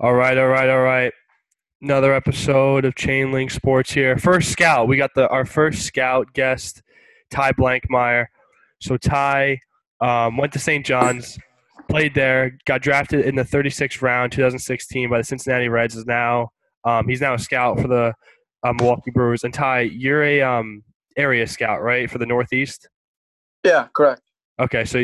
All right. Another episode of Chainlink Sports here. First scout. We got our first scout guest, Ty Blankmeyer. So Ty went to St. John's, played there, got drafted in the 36th round, 2016, by the Cincinnati Reds. He's now a scout for the Milwaukee Brewers. And Ty, you're a area scout, right, for the Northeast? Yeah, correct. Okay, so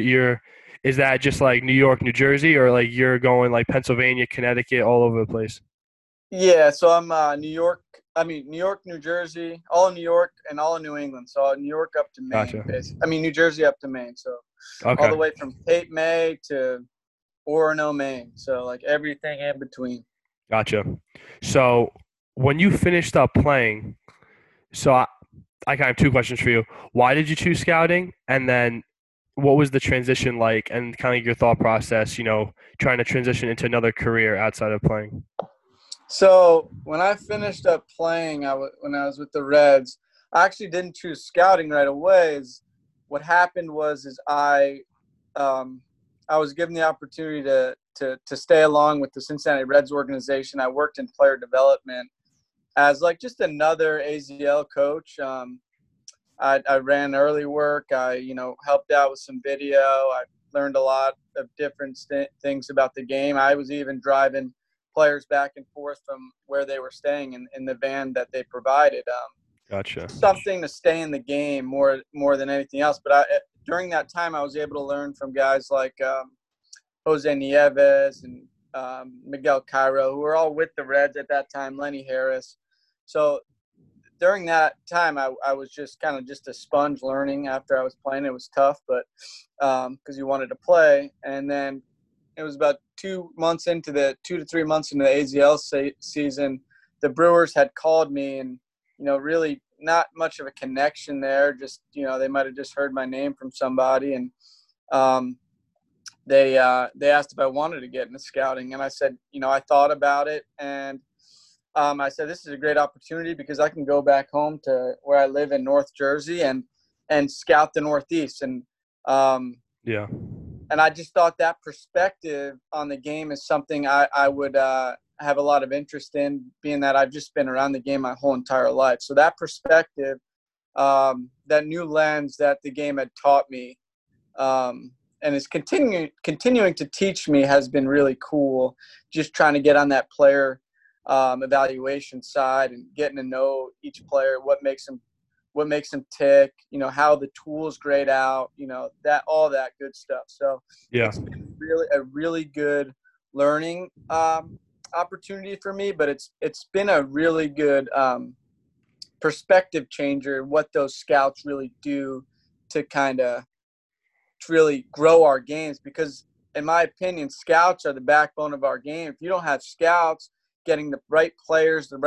is that just like New York, New Jersey, or like you're going like Pennsylvania, Connecticut, all over the place? Yeah, so I'm New York, New Jersey, all in New York, and all in New England. So New York up to Maine. Gotcha. New Jersey up to Maine. So all the way from Cape May to Orono, Maine. So like everything in between. Gotcha. So when you finished up playing, so I kind of have two questions for you. Why did you choose scouting? And then what was the transition like and kind of your thought process, you know, trying to transition into another career outside of playing? So when I finished up playing, when I was with the Reds, I actually didn't choose scouting right away. What happened was I was given the opportunity to stay along with the Cincinnati Reds organization. I worked in player development as like just another AZL coach. I ran early work. I helped out with some video. I learned a lot of different things about the game. I was even driving players back and forth from where they were staying in the van that they provided. Gotcha. Something to stay in the game more than anything else. But during that time, I was able to learn from guys like Jose Nieves and Miguel Cairo, who were all with the Reds at that time, Lenny Harris. So during that time, I was just kind of just a sponge learning after I was playing. It was tough, but because you wanted to play. And then it was about 2 months into the 2 to 3 months into the AZL season, the Brewers had called me, and really not much of a connection there. Just they might have just heard my name from somebody, and they asked if I wanted to get into scouting, and I said, I thought about it, and I said this is a great opportunity because I can go back home to where I live in North Jersey and scout the Northeast, and yeah. And I just thought that perspective on the game is something I would have a lot of interest in, being that I've just been around the game my whole entire life. So that perspective, that new lens that the game had taught me and is continuing to teach me has been really cool, just trying to get on that player evaluation side and getting to know each player, what makes them tick, how the tools grade out, that all that good stuff. So yeah, it's been a really good learning opportunity for me, but it's been a really good perspective changer, what those scouts really do to kind of really grow our games, because in my opinion, scouts are the backbone of our game. If you don't have scouts getting the right players with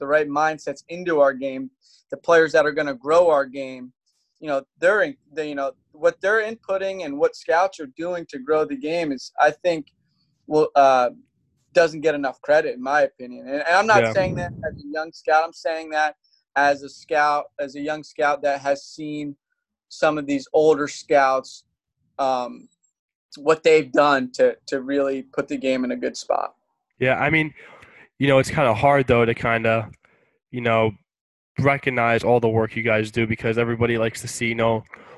the right mindsets into our game, the players that are going to grow our game, what they're inputting and what scouts are doing to grow the game is, I think, doesn't get enough credit in my opinion. And I'm not saying that as a young scout. I'm saying that as a scout, as a young scout that has seen some of these older scouts, what they've done to really put the game in a good spot. Yeah, it's kind of hard, though, to kind of, recognize all the work you guys do, because everybody likes to see,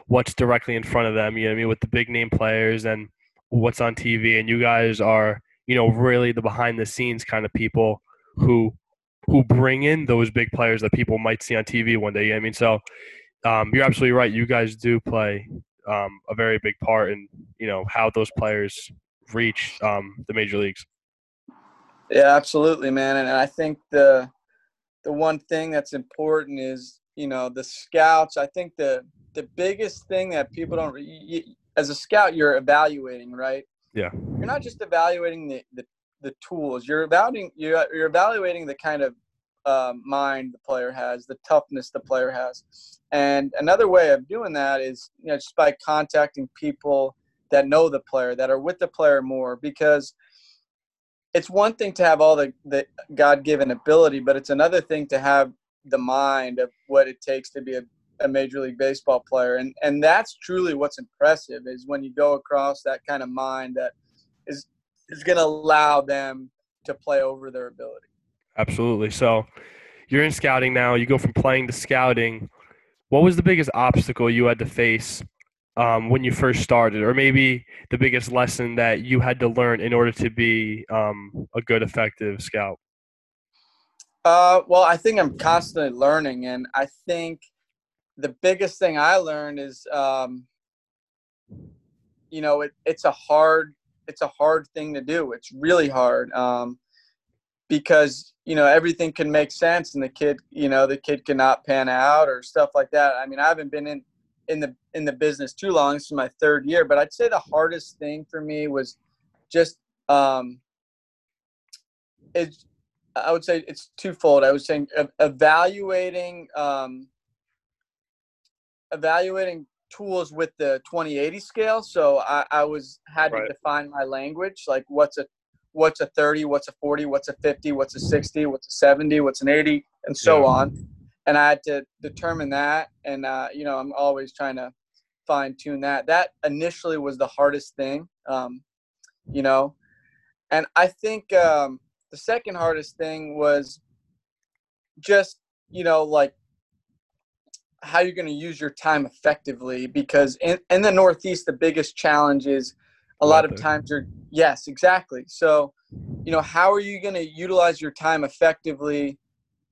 what's directly in front of them, with the big-name players and what's on TV. And you guys are, really the behind-the-scenes kind of people who bring in those big players that people might see on TV one day. So you're absolutely right. You guys do play a very big part in, how those players reach the major leagues. Yeah, absolutely, man. And I think the one thing that's important is, the scouts. I think the biggest thing that people don't – as a scout, you're evaluating, right? Yeah. You're not just evaluating the tools. You're evaluating the kind of mind the player has, the toughness the player has. And another way of doing that is, just by contacting people that know the player, that are with the player more, because – it's one thing to have all the God-given ability, but it's another thing to have the mind of what it takes to be a Major League Baseball player. And that's truly what's impressive, is when you go across that kind of mind that is going to allow them to play over their ability. Absolutely. So you're in scouting now. You go from playing to scouting. What was the biggest obstacle you had to face when you first started, or maybe the biggest lesson that you had to learn in order to be a good, effective scout? Well, I think I'm constantly learning, and I think the biggest thing I learned is, it's a hard thing to do. It's really hard because, everything can make sense, and the kid cannot pan out or stuff like that. I mean, I haven't been in the business too long. This is my third year, but I'd say the hardest thing for me was just I would say it's twofold. I was saying evaluating tools with the 20/80 scale. So I had to define my language, like what's a 30, what's a 40, what's a 50, what's a 60, what's a 70, what's an 80, and so on. And I had to determine that. And, I'm always trying to fine tune that. That initially was the hardest thing, and I think the second hardest thing was just, how you're going to use your time effectively, because in the Northeast, the biggest challenge is a lot of times yes, exactly. So, how are you going to utilize your time effectively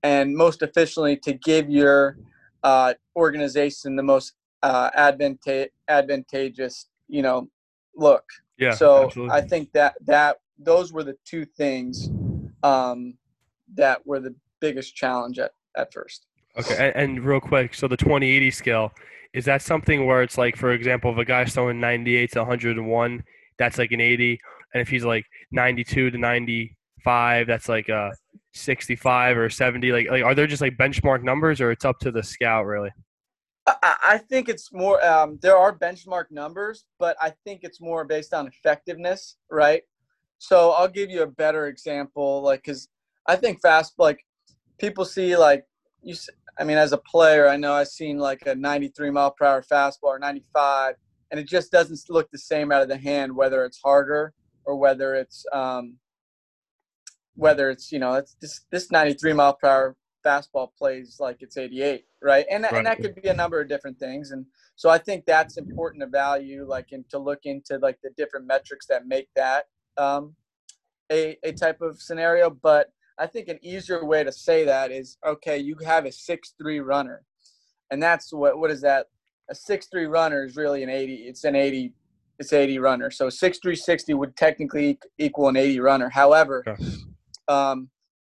and most efficiently to give your organization the most advantageous, look. Yeah. So absolutely. I think that those were the two things that were the biggest challenge at first. Okay, and real quick, so the 20/80 scale, is that something where it's like, for example, if a guy's throwing 98 to 101, that's like an 80, and if he's like 92 to 95, that's like a 65 or a 70? Like, are there just like benchmark numbers, or it's up to the scout really? I think it's more there are benchmark numbers, but I think it's more based on effectiveness, right? So I'll give you a better example, like, because I think people see as a player, I know I've seen like a 93 mile per hour fastball or 95, and it just doesn't look the same out of the hand, whether it's harder or whether it's it's this 93 mile per hour fastball plays like it's 88, right? And that could be a number of different things, and so I think that's important to value, like, and to look into like the different metrics that make that a type of scenario, but. I think an easier way to say that is, okay, you have a 6'3" runner, and that's what is that? A 6'3" runner is really an 80. It's an 80. It's 80 runner. So 6'3", 60 would technically equal an 80 runner. However, that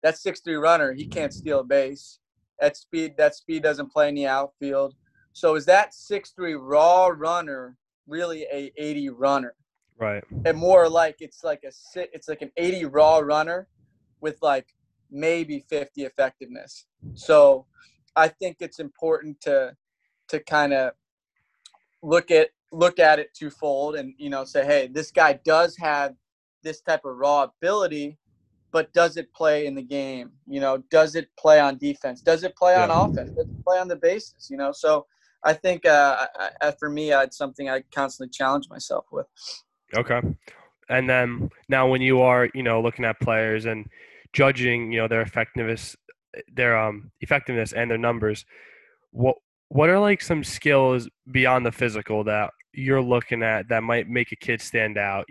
6'3" runner, he can't steal a base. That speed doesn't play in the outfield. So is that 6'3" raw runner really a 80 runner? Right. And more like it's like an 80 raw runner with like maybe 50 effectiveness. So I think it's important to kind of look at it twofold and, say, hey, this guy does have this type of raw ability, but does it play in the game? Does it play on defense? Does it play on offense? Does it play on the bases? So I think for me, it's something I constantly challenge myself with. Okay. And then now when you are, looking at players and judging, their effectiveness, and their numbers, what are like some skills beyond the physical that you're looking at that might make a kid stand out?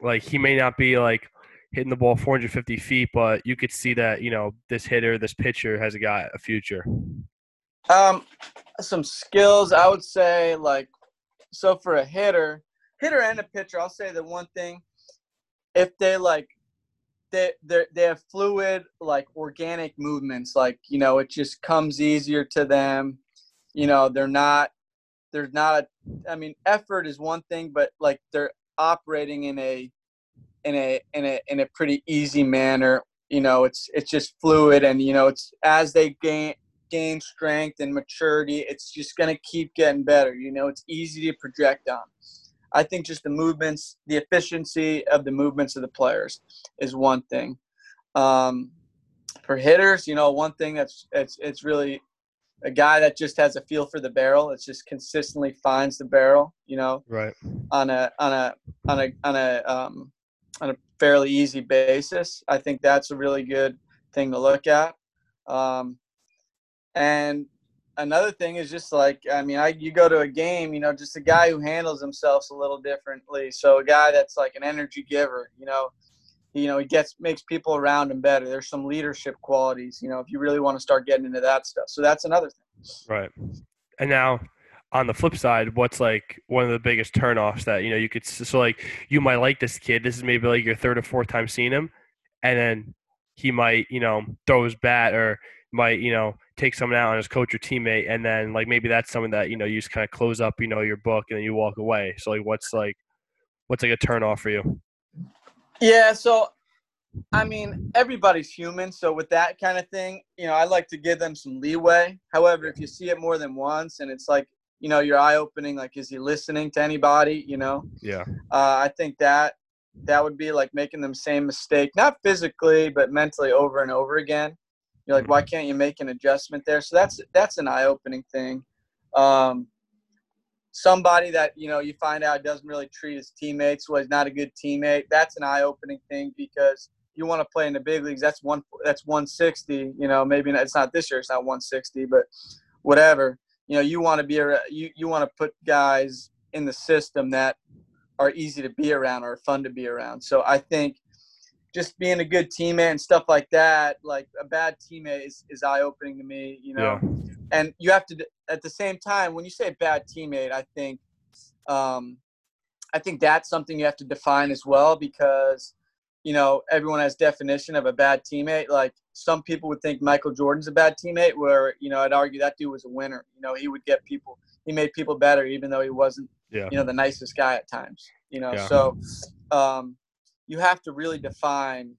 Like he may not be like hitting the ball 450 feet, but you could see that, this pitcher has got a future. Some skills I would say, like, so for a hitter and a pitcher, I'll say the one thing, if they like, they have fluid, like organic movements, like, it just comes easier to them. Effort is one thing, but like they're operating in a pretty easy manner. It's just fluid, and, it's as they gain strength and maturity, it's just going to keep getting better. It's easy to project on. I think just the movements, the efficiency of the movements of the players is one thing. For hitters, one thing that's really a guy that just has a feel for the barrel. It's just consistently finds the barrel, right. On a fairly easy basis. I think that's a really good thing to look at. And another thing is just like, I mean, you go to a game, you know, just a guy who handles himself a little differently. So a guy that's like an energy giver, he makes people around him better. There's some leadership qualities, if you really want to start getting into that stuff. So that's another thing. Right. And now on the flip side, what's like one of the biggest turnoffs that, you could, so like you might like this kid, this is maybe like your third or fourth time seeing him. And then he might, throw his bat or might, take someone out on his coach or teammate. And then like, maybe that's something that, you just kind of close up, your book and then you walk away. So like, what's like a turnoff for you? Yeah, so, I mean, everybody's human. So with that kind of thing, I like to give them some leeway. However, if you see it more than once and it's like, you're eye-opening, like, is he listening to anybody, Yeah. I think that would be like making them same mistake, not physically, but mentally over and over again. You're like, why can't you make an adjustment there? So that's an eye-opening thing. Somebody that, you find out doesn't really treat his teammates, so he's not a good teammate. That's an eye-opening thing because you want to play in the big leagues. That's 160, maybe it's not this year. It's not 160, but whatever. You want to be you want to put guys in the system that are easy to be around or fun to be around. So I think just being a good teammate and stuff like that, like a bad teammate is eye-opening to me, Yeah. And you have to, at the same time, when you say bad teammate, I think that's something you have to define as well because, everyone has definition of a bad teammate. Like some people would think Michael Jordan's a bad teammate where, I'd argue that dude was a winner. He would get people, he made people better even though he wasn't, the nicest guy at times, Yeah. So you have to really define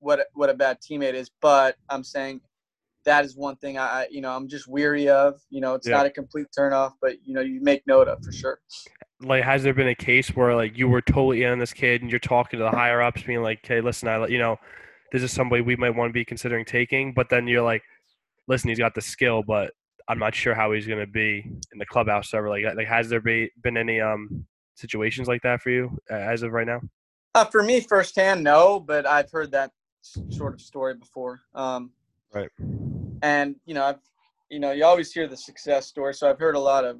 what a bad teammate is. But I'm saying that is one thing I'm just weary of, it's not a complete turnoff, but you make note of for sure. Like, has there been a case where like you were totally in on this kid and you're talking to the higher ups being like, hey, listen, this is somebody we might want to be considering taking, but then you're like, listen, he's got the skill, but I'm not sure how he's going to be in the clubhouse ever. Like has there been any situations like that for you as of right now? For me firsthand, no, but I've heard that sort of story before. Right. And, you always hear the success story. So I've heard a lot of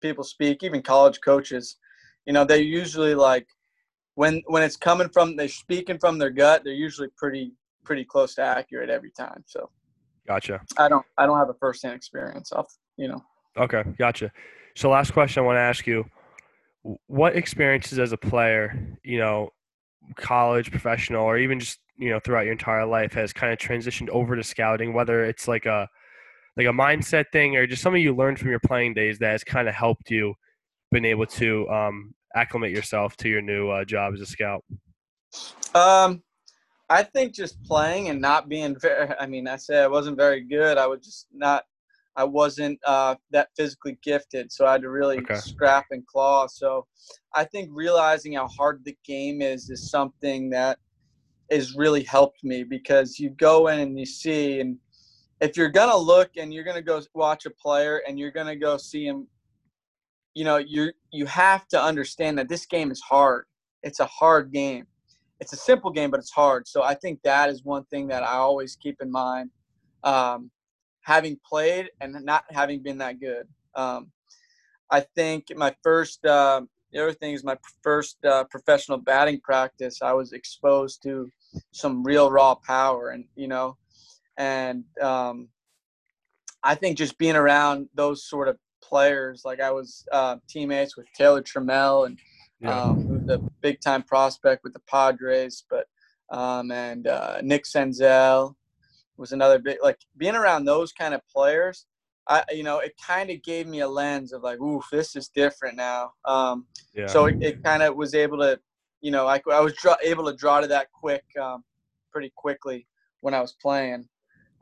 people speak, even college coaches, they usually like when it's coming from, they're speaking from their gut, they're usually pretty close to accurate every time. So. Gotcha. I don't have a firsthand experience off, Okay. Gotcha. So last question I want to ask you, what experiences as a player, college, professional, or even just, throughout your entire life has kind of transitioned over to scouting, whether it's like a mindset thing or just something you learned from your playing days that has kind of helped you been able to acclimate yourself to your new job as a scout? I think just playing and not being very – I mean, I say I wasn't very good. I was just not – I wasn't that physically gifted, so I had to really scrap and claw. So I think realizing how hard the game is something that is really helped me because you go in and you see, and if you're going to look and you're going to go watch a player and you're going to go see him, you have to understand that this game is hard. It's a hard game. It's a simple game, but it's hard. So I think that is one thing that I always keep in mind, having played and not having been that good. I think the other thing is my first professional batting practice, I was exposed to some real raw power and, I think just being around those sort of players, like I was teammates with Taylor Trammell and who's a big time prospect with the Padres, but Nick Senzel was another big, like being around those kind of players, it kind of gave me a lens of like, oof, this is different now. So it kind of was able to, I was able to draw to that pretty quickly when I was playing.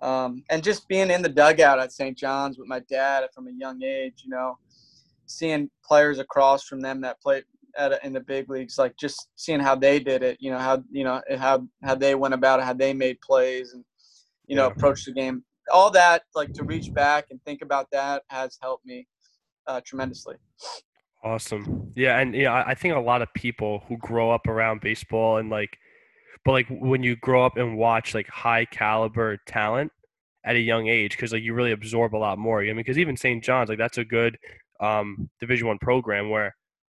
And just being in the dugout at St. John's with my dad from a young age, seeing players across from them that played in the big leagues, like just seeing how they did it, how they went about it, how they made plays and, approached the game. All that, like to reach back and think about that has helped me tremendously. Awesome. Yeah. And, you know, I think a lot of people who grow up around baseball and but when you grow up and watch high caliber talent at a young age, cause you really absorb a lot more. I mean, cause even St. John's, that's a good Division I program where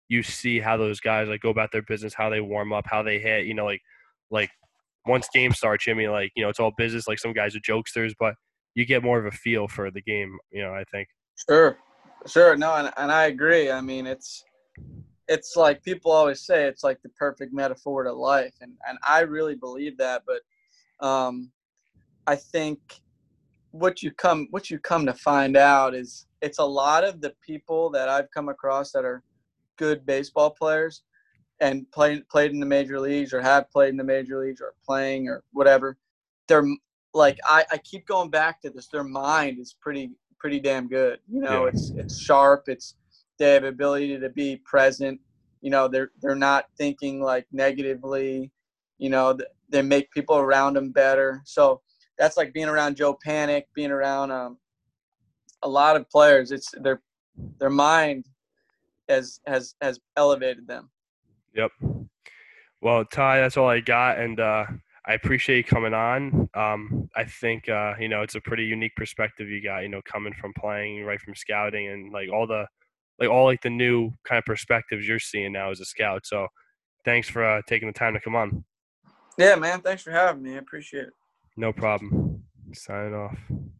you see how those guys go about their business, how they warm up, how they hit, once game starts, Jimmy, it's all business. Some guys are jokesters, but you get more of a feel for the game, I think. Sure. No, and I agree. I mean, it's like people always say, it's like the perfect metaphor to life. And I really believe that, but I think what you come to find out is it's a lot of the people that I've come across that are good baseball players and played in the major leagues or have played in the major leagues or playing or whatever. They're I keep going back to this. Their mind is pretty damn good. Yeah. It's sharp. They have ability to be present. They're not thinking negatively, they make people around them better. So that's being around Joe Panic, being around a lot of players. It's their mind has elevated them. Yep. Well, Ty, that's all I got. And, I appreciate you coming on. I think, it's a pretty unique perspective you got, coming from playing right from scouting and all the new kind of perspectives you're seeing now as a scout. So thanks for taking the time to come on. Yeah, man. Thanks for having me. I appreciate it. No problem. Signing off.